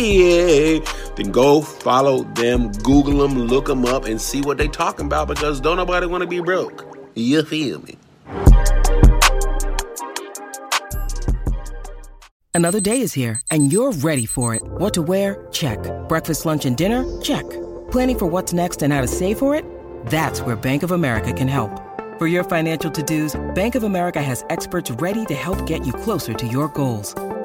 then go follow them, Google them, look them up, and see what they talking about, because don't nobody want to be broke. You feel me? Another day is here, and you're ready for it. What to wear? Check. Breakfast, lunch, and dinner? Check. Planning for what's next and how to save for it? That's where Bank of America can help. For your financial to-dos, Bank of America has experts ready to help get you closer to your goals.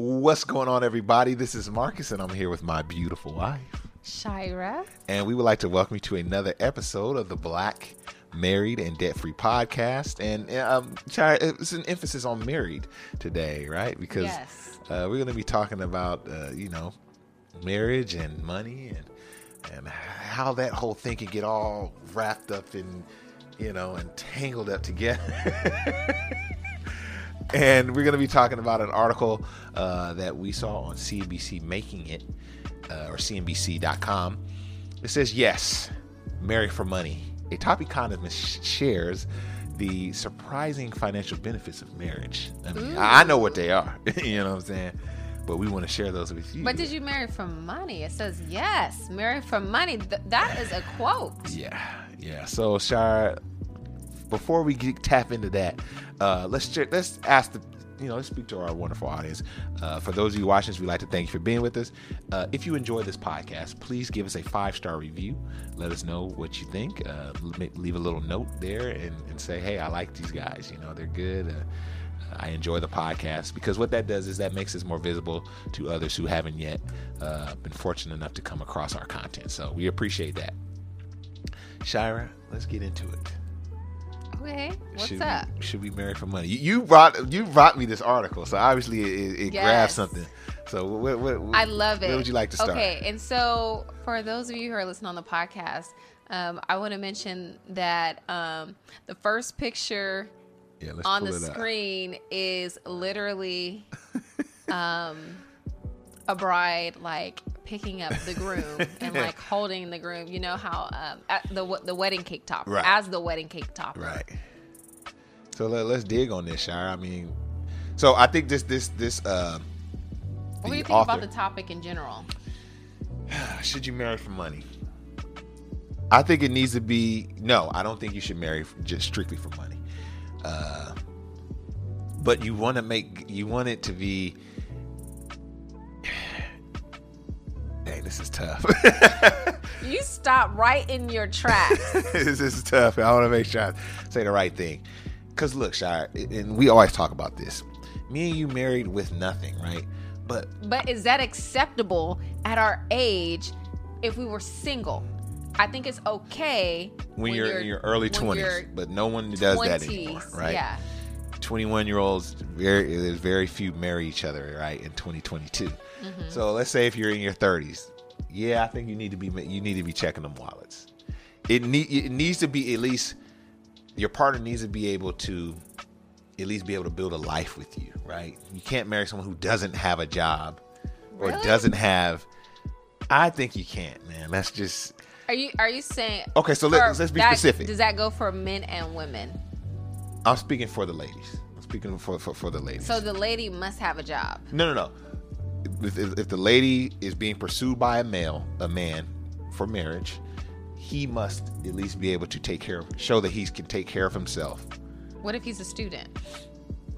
What's going on, everybody? This is Marcus, and I'm here with my beautiful wife, Shira. And we would like to welcome you to another episode of the Black Married and Debt Free podcast. And Shira, it's an emphasis on married today, right? Because yes. We're going to be talking about, marriage and money and how that whole thing can get all wrapped up in, and tangled up together. And we're going to be talking about an article that we saw on CNBC Making It, or CNBC.com. It says, yes, marry for money. A top economist shares the surprising financial benefits of marriage. I mean, I know what they are, you know what I'm saying? But we want to share those with you. But did you marry for money? It says, yes, marry for money. That is a quote. Yeah. So, Shira, before we tap into that, let's ask let's speak to our wonderful audience. For those of you watching us, we'd like to thank you for being with us. If you enjoy this podcast, please give us a 5-star review. Let us know what you think. Leave a little note there and say, hey, I like these guys. They're good. I enjoy the podcast, because what that does is that makes us more visible to others who haven't yet been fortunate enough to come across our content. So we appreciate that. Shira, let's get into it. Okay, what's up? Should we marry for money? You brought me this article, so obviously it grabbed something. So what I love it. Where would you like to start? Okay, and so for those of you who are listening on the podcast, I want to mention that the first picture on the screen is literally a bride picking up the groom and holding the groom. You know how at the wedding cake topper, right, as the wedding cake topper. Right. So let's dig on this, Shira. I mean, so I think this. What do you think about the topic in general? Should you marry for money? I think it needs to be no. I don't think you should marry just strictly for money. But you want it to be. This is tough. You stop right in your tracks. This is tough. I want to make sure I say the right thing. Because look, Shire, and we always talk about this. Me and you married with nothing, right? But is that acceptable at our age if we were single? I think it's okay when you're in your early 20s, but no one does that anymore, right? Yeah. 21-year-olds, there's very few marry each other, right, in 2022. Mm-hmm. So let's say if you're in your 30s, yeah, I think you need to be checking them wallets. It needs to be, at least your partner needs to be able to at least be able to build a life with you, right? You can't marry someone who doesn't have a job or really? Doesn't have. I think you can't, man. That's just. Are you saying? Okay, so let's be specific. Does that go for men and women? I'm speaking for the ladies. I'm speaking for the ladies. So the lady must have a job. No. If the lady is being pursued by a man, for marriage, he must at least be able to show that he can take care of himself. What if he's a student?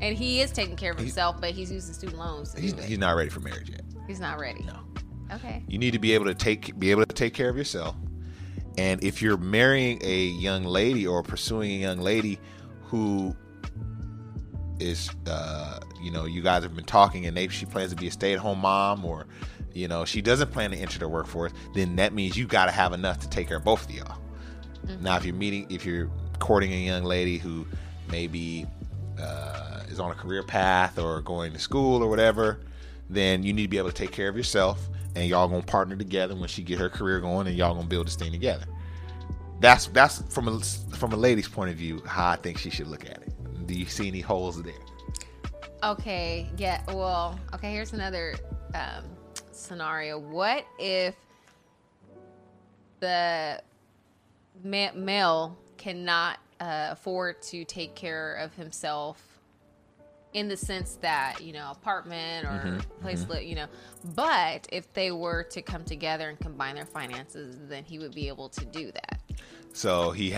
And he is taking care of himself, but he's using student loans. He's not ready for marriage yet. He's not ready. No. Okay. You need to be able to take care of yourself. And if you're marrying a young lady or pursuing a young lady who is, you guys have been talking, and she plans to be a stay-at-home mom, or, she doesn't plan to enter the workforce, then that means you got to have enough to take care of both of y'all. Mm-hmm. Now, if you're courting a young lady who maybe is on a career path or going to school or whatever, then you need to be able to take care of yourself, and y'all gonna partner together when she get her career going, and y'all gonna build this thing together. That's from a lady's point of view how I think she should look at it. Do you see any holes there? Okay, yeah. Well, okay. Here's another scenario. What if the male cannot afford to take care of himself? In the sense that, apartment or place, but if they were to come together and combine their finances, then he would be able to do that. So he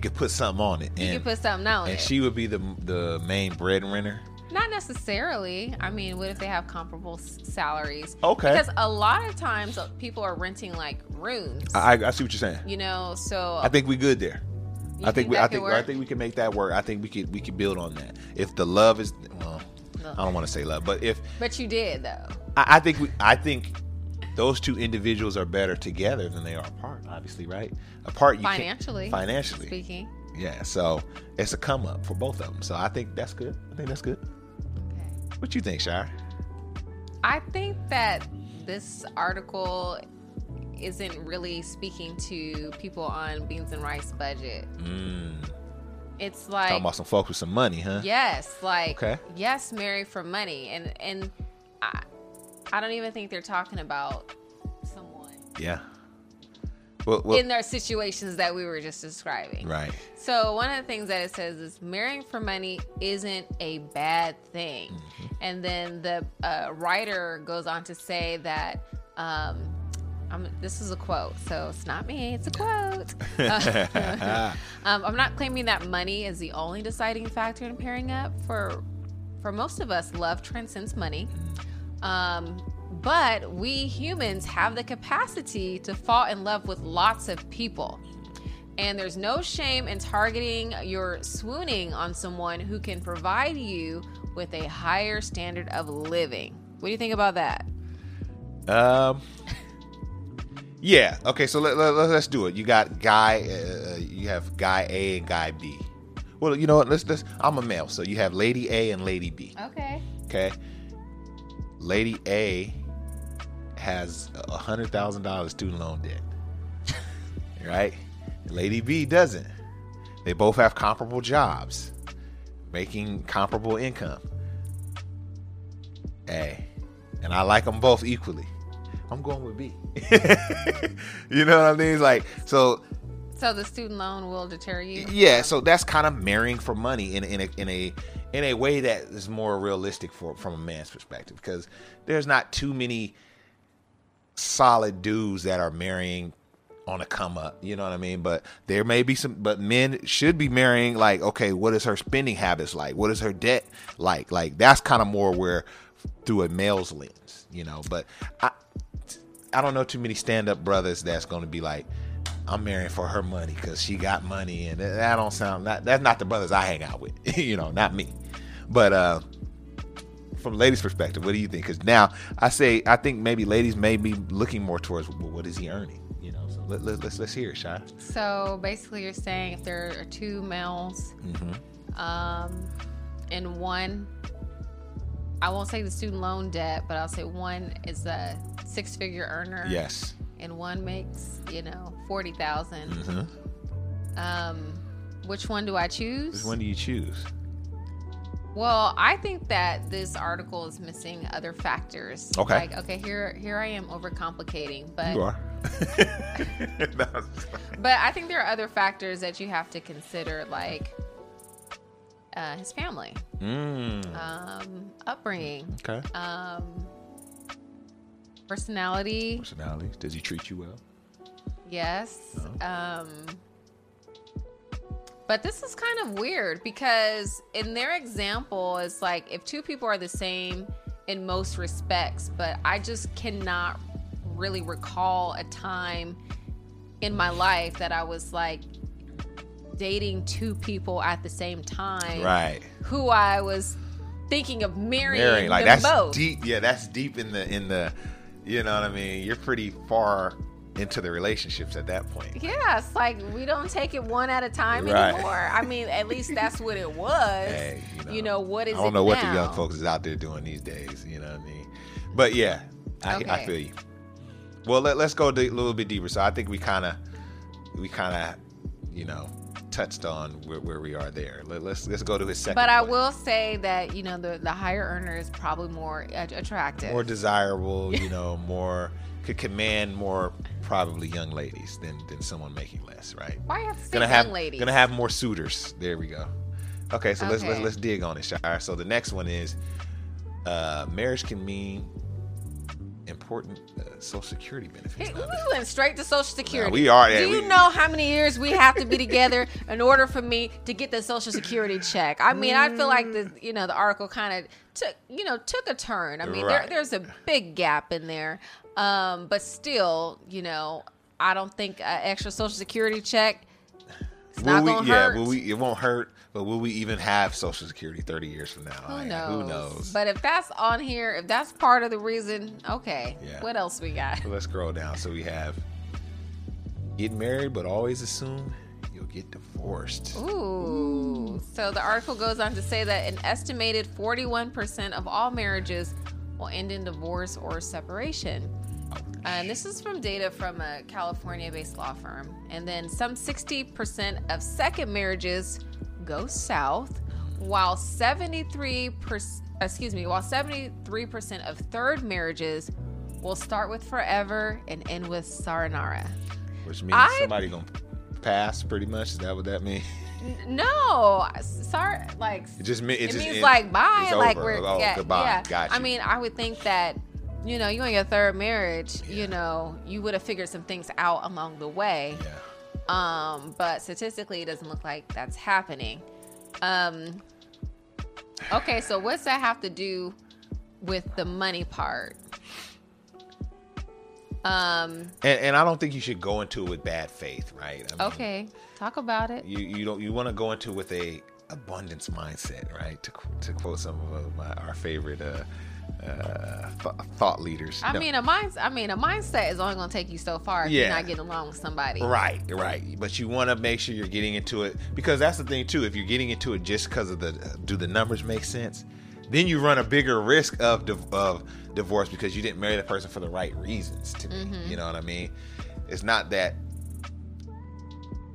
could put something on it. He could put something on it. And she would be the main breadwinner. Not necessarily. I mean, what if they have comparable salaries? Okay. Because a lot of times people are renting like rooms. I see what you're saying. So I think we good there. I think we can make that work. I think we could build on that. If the love is, well, I don't want to say love, but if. But you did though. I think those two individuals are better together than they are apart. Obviously, right? Apart, you financially speaking. Yeah, so it's a come up for both of them. So I think that's good. Okay. What you think, Shire? I think that this article isn't really speaking to people on beans and rice budget. It's like talking about some folks with some money, huh? Yes, like okay. Yes, marry for money, and I don't even think they're talking about someone. Yeah. Well, in their situations that we were just describing, right? So one of the things that it says is marrying for money isn't a bad thing, and then the writer goes on to say that. This is a quote, so it's not me. It's a quote. I'm not claiming that money is the only deciding factor in pairing up. For most of us, love transcends money. But we humans have the capacity to fall in love with lots of people. And there's no shame in targeting your swooning on someone who can provide you with a higher standard of living. What do you think about that? Yeah. Okay. So let's do it. You got guy. You have guy A and guy B. Well, you know what? Let's. I'm a male, so you have lady A and lady B. Okay. Okay. Lady A has $100,000 student loan debt. Right. Lady B doesn't. They both have comparable jobs, making comparable income. Hey, and I like them both equally. I'm going with B. You know what I mean? Like, so the student loan will deter you. Yeah. So that's kind of marrying for money in a way that is more realistic from a man's perspective, because there's not too many solid dudes that are marrying on a come up. You know what I mean? But there may be some. But men should be marrying like, okay, what is her spending habits like? What is her debt like? Like that's kind of more where through a male's lens, But I don't know too many stand-up brothers that's going to be like, I'm marrying for her money because she got money, and that don't sound that's not the brothers I hang out with, not me. But from a lady's perspective, what do you think? Because now I think maybe ladies may be looking more towards what is he earning, Let's hear it, Shai. So basically, you're saying if there are two males, and one, I won't say the student loan debt, but I'll say one is a six-figure earner. Yes. And one makes, you know, $40,000. Which one do I choose? Which one do you choose? Well, I think that this article is missing other factors. Okay. Like, okay, here I am overcomplicating, but you are. But I think there are other factors that you have to consider, like his family, upbringing, okay, personality. Personality. Does he treat you well? Yes. No. But this is kind of weird because in their example, it's like if two people are the same in most respects, but I just cannot really recall a time in my life that I was like dating two people at the same time. Right. Who I was thinking of marrying like them both. Deep. Yeah, that's deep in the, you know what I mean? You're pretty far into the relationships at that point. Yeah, it's like we don't take it one at a time anymore. I mean, at least that's what it was. Hey, you know what is it now? I don't know what the young folks is out there doing these days, you know what I mean? But yeah, okay. I feel you. Well, let's go a little bit deeper. So I think we kind of, you know, touched on where we are there. Let's go to his second. But I will say that, you know, the higher earner is probably more attractive, more desirable, you know, more could command more probably young ladies than someone making less, right? Why have six young ladies? Gonna have more suitors. There we go. Okay, so let's dig on it, Shire. So the next one is marriage can mean important Social Security benefits. Hey, we went straight to Social Security. No, we are. Yeah, Do you know how many years we have to be together in order for me to get the Social Security check? I mean, I feel like the article kind of took a turn. I mean, there's a big gap in there, but still, you know, I don't think an extra Social Security check is not going to hurt. It won't hurt. But will we even have Social Security 30 years from now? Who knows? But if that's on here, if that's part of the reason, okay. Yeah. What else we got? So let's scroll down. So we have get married, but always assume you'll get divorced. Ooh. So the article goes on to say that an estimated 41% of all marriages will end in divorce or separation. And this is from data from a California-based law firm. And then some 60% of second marriages go south, while 73% of third marriages will start with forever and end with sayonara. Which means somebody gonna pass, pretty much. Is that what that means? No, it means like bye, it's like over. Goodbye. Yeah. Gotcha. I mean, I would think that, you know, you in your third marriage, you know, you would have figured some things out along the way. Yeah. But statistically, it doesn't look like that's happening. Okay, so what's that have to do with the money part? And I don't think you should go into it with bad faith, right? I mean, okay, talk about it. You want to go into it with a abundance mindset, right? To quote some of our favorite thought leaders. I mean, a mindset is only going to take you so far if you're not getting along with somebody. Right. But you want to make sure you're getting into it, because that's the thing too. If you're getting into it just because of do the numbers make sense? Then you run a bigger risk of divorce because you didn't marry the person for the right reasons. To me, you know what I mean? It's not that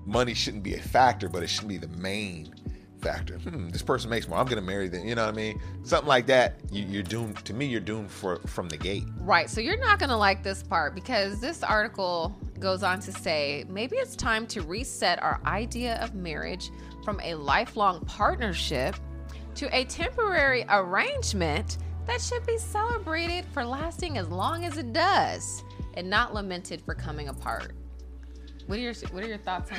money shouldn't be a factor, but it shouldn't be the main factor. This person makes more, I'm gonna marry them, you know what I mean? Something like that. You're doomed. To me, you're doomed from the gate, right? So you're not gonna like this part, because this article goes on to say maybe it's time to reset our idea of marriage from a lifelong partnership to a temporary arrangement that should be celebrated for lasting as long as it does and not lamented for coming apart. What are your thoughts on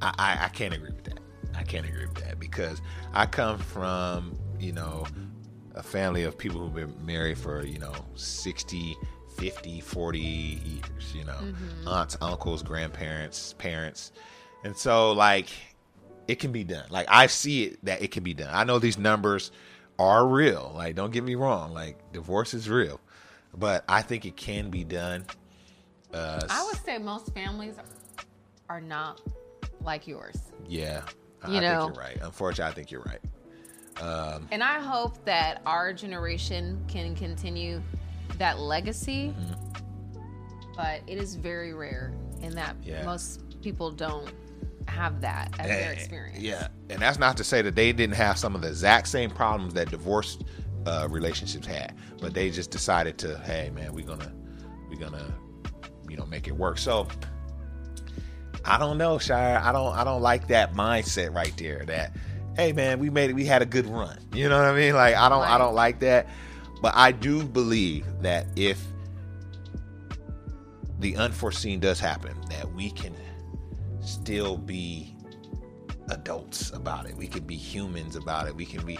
that? I can't agree with that. I can't agree with that, because I come from, you know, a family of people who've been married for, you know, 60, 50, 40 years, you know, aunts, uncles, grandparents, parents. And so, like, it can be done. Like, I see it that it can be done. I know these numbers are real. Like, don't get me wrong. Like, divorce is real. But I think it can be done. I would say most families are not like yours. Yeah. I think you're right. Unfortunately, I think you're right. And I hope that our generation can continue that legacy, mm-hmm. but it is very rare in that most people don't have that as their experience. Yeah. And that's not to say that they didn't have some of the exact same problems that divorced relationships had, but they just decided to, hey man, we're gonna make it work. So I don't know, Shire. I don't like that mindset right there. That, hey man, we made it. We had a good run. You know what I mean? Like I don't like that. But I do believe that if the unforeseen does happen, that we can still be adults about it. We can be humans about it. We can be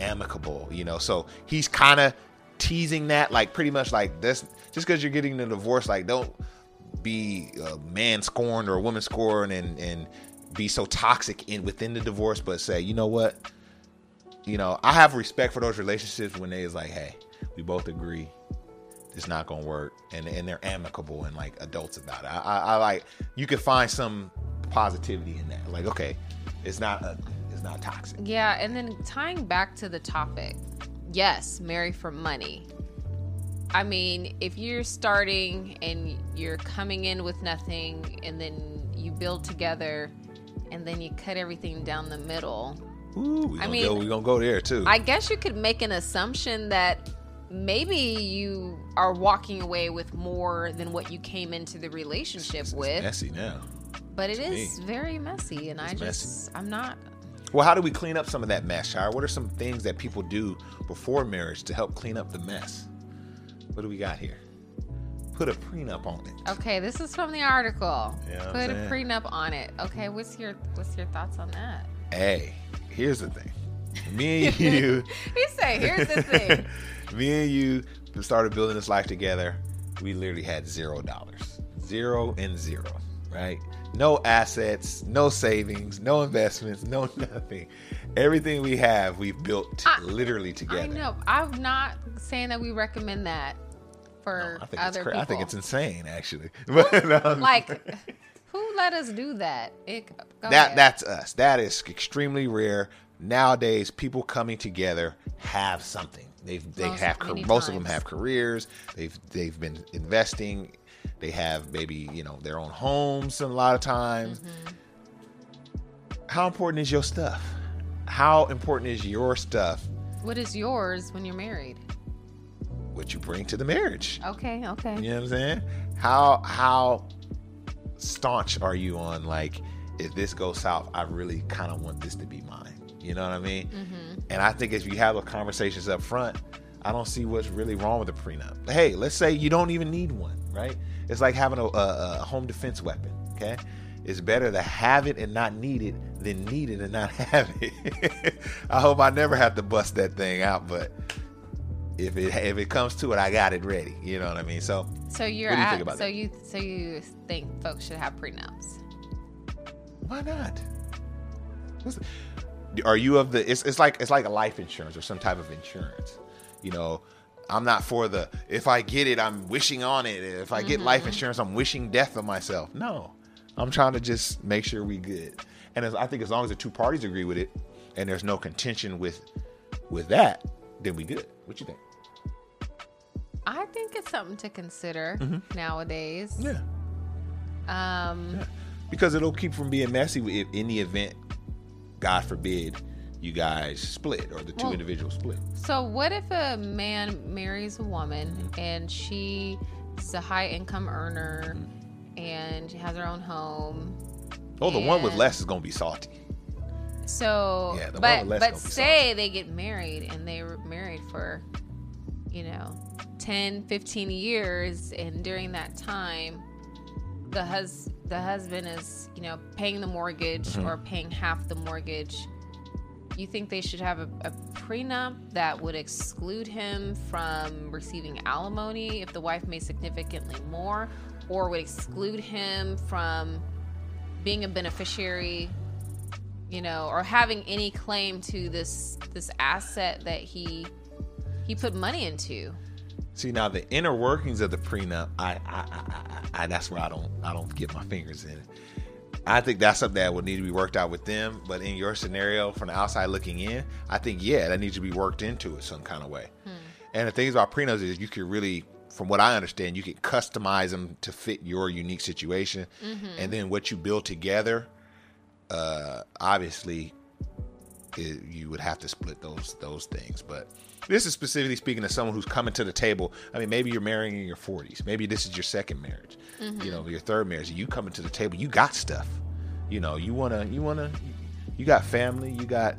amicable. So he's kind of teasing that, like pretty much like this. Just because you're getting a divorce, like don't be a man scorned or a woman scorned and be so toxic within the divorce, but say, you know what? I have respect for those relationships when they is like, hey, we both agree it's not gonna work, and they're amicable and like adults about it. I like, you can find some positivity in that. Like, okay, it's not toxic. Yeah, and then tying back to the topic, yes, marry for money. I mean, if you're starting and you're coming in with nothing and then you build together and then you cut everything down the middle. Ooh, we're going to go there too. I guess you could make an assumption that maybe you are walking away with more than what you came into the relationship with. It's messy now. But it is very messy. And I'm not. Well, how do we clean up some of that mess, Shire? What are some things that people do before marriage to help clean up the mess? What do we got here? Put a prenup on it. Okay, this is from the article. Yeah, put a prenup on it. Okay, what's your thoughts on that? Hey, here's the thing. Me and you. He said, here's the thing. Me and you started building this life together. We literally had $0. 0 and 0, right? No assets, no savings, no investments, no nothing. Everything we have, we've built literally together. I know. I'm not saying that we recommend that. No, I think other people. I think it's insane, actually. Who let us do that? That's us. That is extremely rare nowadays. People coming together have something. Most of them have careers. They've been investing. They have maybe their own homes a lot of times. Mm-hmm. How important is your stuff? How important is your stuff? What is yours when you're married? What you bring to the marriage. Okay. You know what I'm saying? How staunch are you on, like, if this goes south, I really kind of want this to be mine. You know what I mean? Mm-hmm. And I think if you have those conversations up front, I don't see what's really wrong with a prenup. Hey, let's say you don't even need one, right? It's like having a home defense weapon, okay? It's better to have it and not need it than need it and not have it. I hope I never have to bust that thing out, but if it comes to it, I got it ready. You know what I mean? So you're at, so that? you think folks should have prenups? Why not? Are you of the? It's like a life insurance or some type of insurance. I'm not for the. If I get it, I'm wishing on it. If I get life insurance, I'm wishing death on myself. No, I'm trying to just make sure we good. And I think as long as the two parties agree with it, and there's no contention with that, then we good. What you think? I think it's something to consider nowadays. Yeah. Because it'll keep from being messy if, in the event, God forbid, you guys split or the two individuals split. So what if a man marries a woman and she is a high income earner and she has her own home? Oh, the one with less is going to be salty. So, yeah, but say they get married and they were married for, 10, 15 years. And during that time, the husband is, paying the mortgage or paying half the mortgage. You think they should have a prenup that would exclude him from receiving alimony if the wife made significantly more, or would exclude him from being a beneficiary, or having any claim to this asset that he put money into? See, now the inner workings of the prenup, I that's where I don't get my fingers in it. I think that's something that would need to be worked out with them. But in your scenario, from the outside looking in, I think, yeah, that needs to be worked into it some kind of way. Hmm. And the things about prenups is you can really, from what I understand, you can customize them to fit your unique situation. Mm-hmm. And then what you build together, obviously, you would have to split those things. But this is specifically speaking to someone who's coming to the table. I mean, maybe you're marrying in your 40s. Maybe this is your second marriage, mm-hmm. you know, your third marriage. You coming to the table, you got stuff. You know, you got family, you got,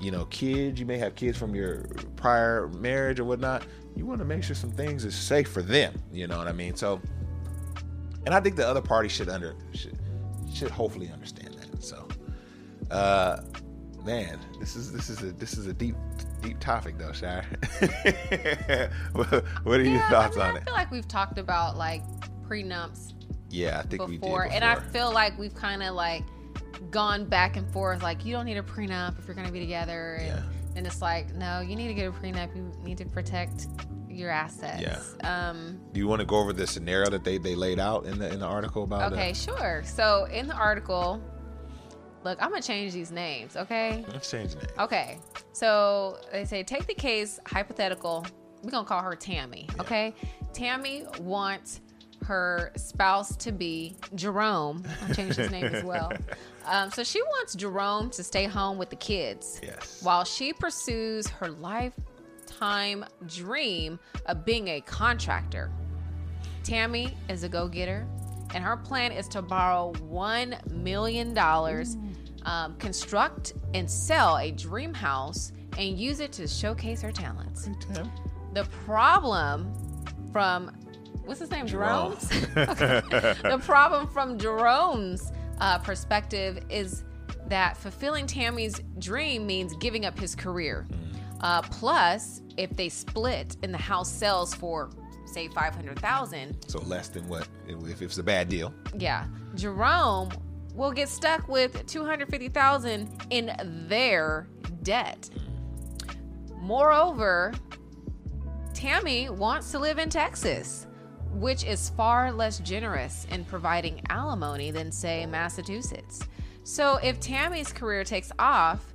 you know, kids. You may have kids from your prior marriage or whatnot. You want to make sure some things is safe for them. You know what I mean? So, and I think the other party should hopefully understand that. So, man, this is a deep topic though, Shire. What are your thoughts on it? I feel like we've talked about like prenups. Yeah, I think we did before. And I feel like we've kind of like gone back and forth. Like, you don't need a prenup if you're going to be together. And, yeah. And it's like, no, you need to get a prenup. You need to protect your assets. Yeah. Do you want to go over the scenario that they laid out in the article about? Okay, sure. So in the article, look, I'm going to change these names, okay? Let's change the names. Okay. So they say, take the case hypothetical. We're going to call her Tammy, yeah. Okay? Tammy wants her spouse to be Jerome. I'll change his name as well. So she wants Jerome to stay home with the kids. Yes. While she pursues her lifetime dream of being a contractor. Tammy is a go-getter, and her plan is to borrow $1 million, construct and sell a dream house, and use it to showcase her talents. Okay. The problem from... What's his name? Jerome's? Okay. The problem from Jerome's perspective is that fulfilling Tammy's dream means giving up his career. Plus, if they split and the house sells for, say, $500,000. So less than what? If it's a bad deal. Yeah. Jerome will get stuck with $250,000 in their debt. Moreover, Tammy wants to live in Texas, which is far less generous in providing alimony than, say, Massachusetts. So if Tammy's career takes off,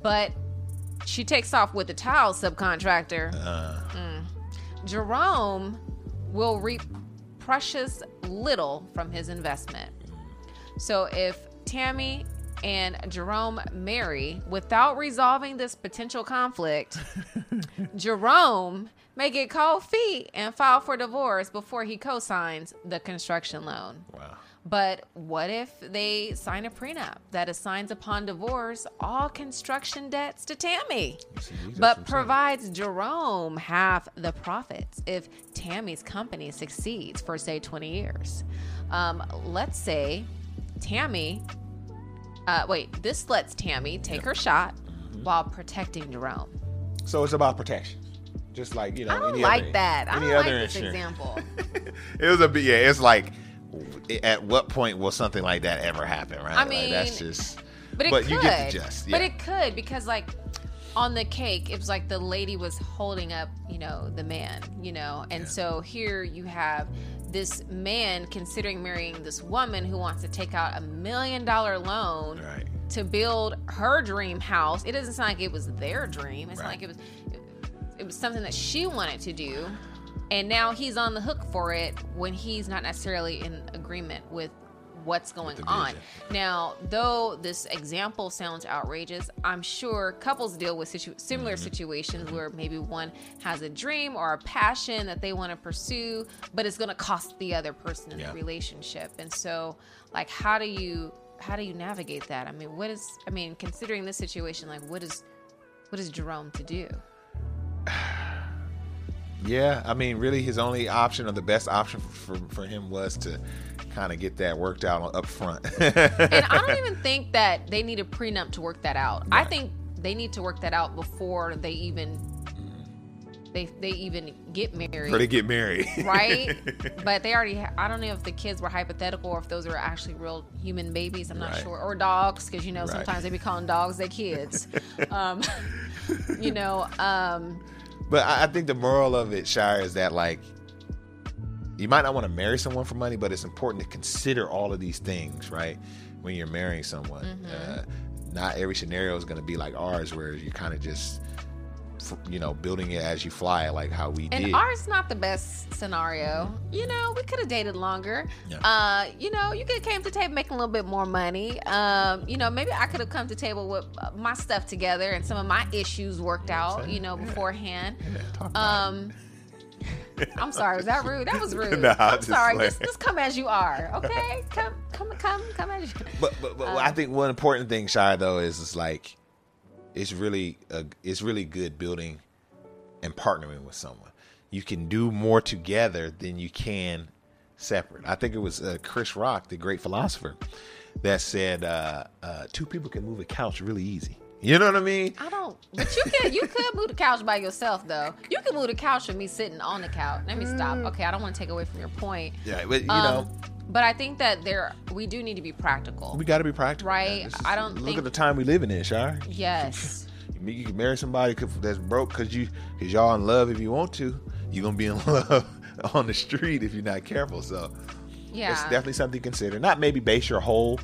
but she takes off with the tile subcontractor, Jerome will reap precious little from his investment. So if Tammy and Jerome marry without resolving this potential conflict, Jerome may get cold feet and file for divorce before he co-signs the construction loan. Wow. But what if they sign a prenup that assigns upon divorce all construction debts to Tammy, but provides Jerome half the profits if Tammy's company succeeds for, say, 20 years? Let's say Tammy... this lets Tammy take her shot while protecting Jerome. So it's about protection. Just like, you know, I don't like this example. It was it's like, at what point will something like that ever happen, right? I mean, like, that's just, but you get the gist. Yeah. But it could, because like on the cake, it was like the lady was holding up, you know, the man, you know, and so here you have this man considering marrying this woman who wants to take out $1 million loan to build her dream house. It doesn't sound like it was their dream. It's not like it was something that she wanted to do, and now he's on the hook for it when he's not necessarily in agreement with what's going on. Now, though this example sounds outrageous, I'm sure couples deal with similar situations where maybe one has a dream or a passion that they want to pursue, but it's going to cost the other person in the relationship. And so, like, how do you navigate that? I mean, considering this situation, like, what is Jerome to do? Yeah, I mean, really his only option, or the best option for him, was to kind of get that worked out up front. And I don't even think that they need a prenup to work that out. Right. I think they need to work that out before they even they even get married. Before they get married. Right? But they already, I don't know if the kids were hypothetical or if those were actually real human babies. I'm not sure. Or dogs, because, you know, sometimes they be calling dogs their kids. But I think the moral of it, Shire, is that, like, you might not want to marry someone for money, but it's important to consider all of these things, right, when you're marrying someone. Mm-hmm. Not every scenario is going to be like ours, where you're kind of just, you know, building it as you fly, like how we did. And ours not the best scenario. You know, we could have dated longer. Yeah. You know, you could have came to the table making a little bit more money. You know, maybe I could have come to the table with my stuff together and some of my issues worked out, you know, beforehand. Yeah. Talk about it. I'm sorry, was that rude? That was rude. Nah, I'm sorry. Just come as you are, okay? Come as you are. But I think one important thing, Shire, though, is like, it's really good building and partnering with someone. You can do more together than you can separate. I think it was Chris Rock, the great philosopher, that said two people can move a couch really easy. You know what I mean? I don't. But you could move the couch by yourself, though. You could move the couch with me sitting on the couch. Let me stop. Okay, I don't want to take away from your point. Yeah, but you know. But I think that we do need to be practical. We got to be practical, right? Yeah, look at the time we living in, Shire. Yes. You can marry somebody that's broke because y'all in love. If you want to, you're gonna be in love on the street if you're not careful. So yeah, it's definitely something to consider. Not maybe base your whole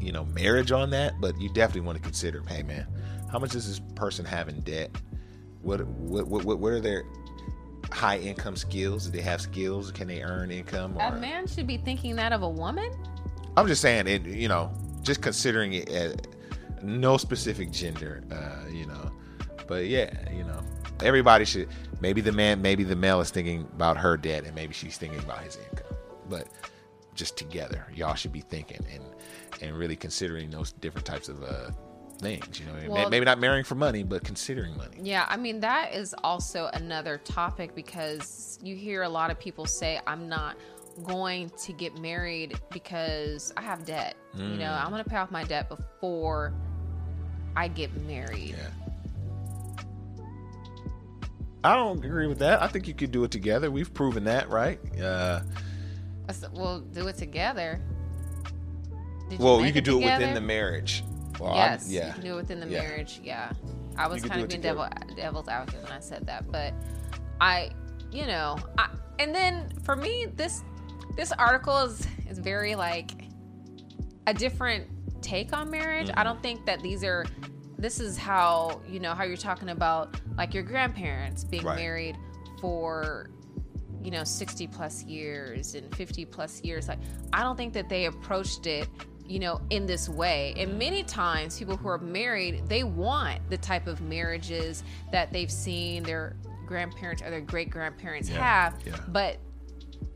you know, marriage on that, but you definitely want to consider, hey man, how much does this person have in debt? What are their high income skills? Do they have skills? Can they earn income? Or, a man should be thinking that of a woman? I'm just saying, it, you know, just considering it as no specific gender, you know, but yeah, you know, everybody should, maybe the male is thinking about her debt and maybe she's thinking about his income, but just together, y'all should be thinking and really considering those different types of things, you know. Well, maybe not marrying for money, but considering money. Yeah, I mean, that is also another topic, because you hear a lot of people say, I'm not going to get married because I have debt. You know, I'm going to pay off my debt before I get married. Yeah. I don't agree with that. I think you could do it together. We've proven that, right? We'll do it together. Well, you could do it within the marriage. Well, yes, yeah. You can do it within the marriage, yeah. I was kind of being devil's advocate when I said that, but and then for me, this article is very like a different take on marriage. Mm-hmm. I don't think that this is how, you know, how you're talking about like your grandparents being married for, you know, 60 plus years and 50 plus years. Like, I don't think that they approached it, you know, in this way. And many times people who are married, they want the type of marriages that they've seen their grandparents or their great grandparents have. Yeah. But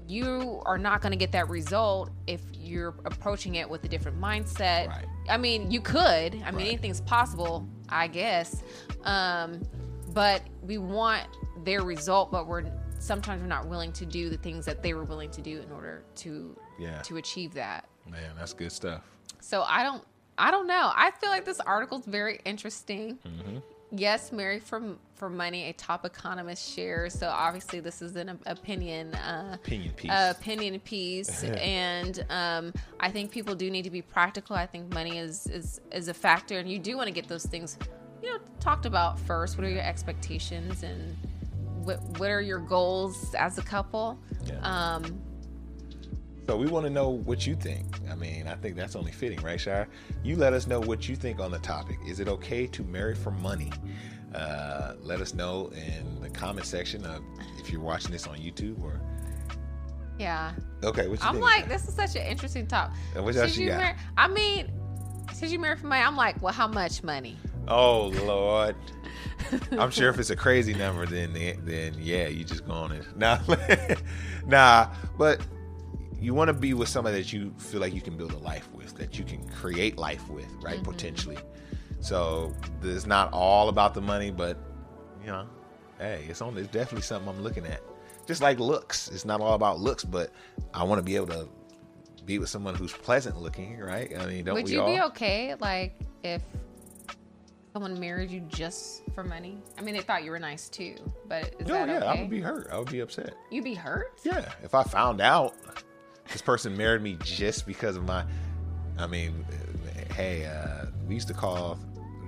you are not going to get that result if you're approaching it with a different mindset. Right. I mean, you could. I mean, anything's possible, I guess. But we want their result, but sometimes we're not willing to do the things that they were willing to do in order to achieve that. Man, that's good stuff. So I don't know. I feel like this article's very interesting. Mm-hmm. Yes, married for money, a top economist shares. So obviously this is an opinion piece. And I think people do need to be practical. I think money is a factor, and you do want to get those things, you know, talked about first. What are your expectations and what are your goals as a couple? Yeah. So we want to know what you think. I mean, I think that's only fitting, right, Shire? You let us know what you think on the topic. Is it okay to marry for money? Let us know in the comment section of if you're watching this on YouTube or... Yeah. Okay, what you think? I'm like, this is such an interesting topic. And what else you got? Should you marry for money? I'm like, well, how much money? Oh, Lord. I'm sure if it's a crazy number, then yeah, you just go on it. Nah, but you want to be with somebody that you feel like you can build a life with, that you can create life with, right? Mm-hmm. Potentially. So it's not all about the money, but you know, hey, it's definitely something I'm looking at. Just like looks, it's not all about looks, but I want to be able to be with someone who's pleasant looking, right? I mean, would you be okay, like, if someone married you just for money? I mean, they thought you were nice too, but is that okay? I would be hurt. I would be upset. You'd be hurt? Yeah. If I found out this person married me just because of my... I mean, hey, we used to call...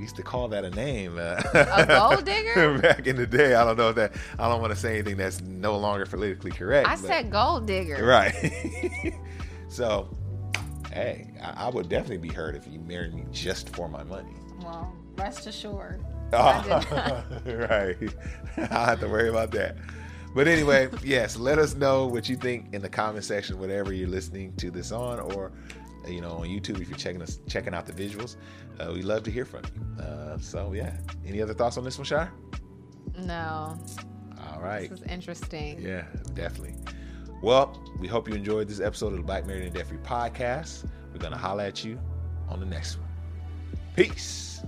used to call that a name. A gold digger? Back in the day. I don't know if that, I don't want to say anything that's no longer politically correct. I said gold digger. Right. So, hey, I would definitely be hurt if you married me just for my money. Well, rest assured. Right. I'll have to worry about that. But anyway, yes, let us know what you think in the comment section, whatever you're listening to this on, or, you know, on YouTube if you're checking out the visuals. We love to hear from you. So, yeah. Any other thoughts on this one, Shire? No. All right. This is interesting. Yeah, definitely. Well, we hope you enjoyed this episode of the Black Married and Debt Free podcast. We're going to holla at you on the next one. Peace.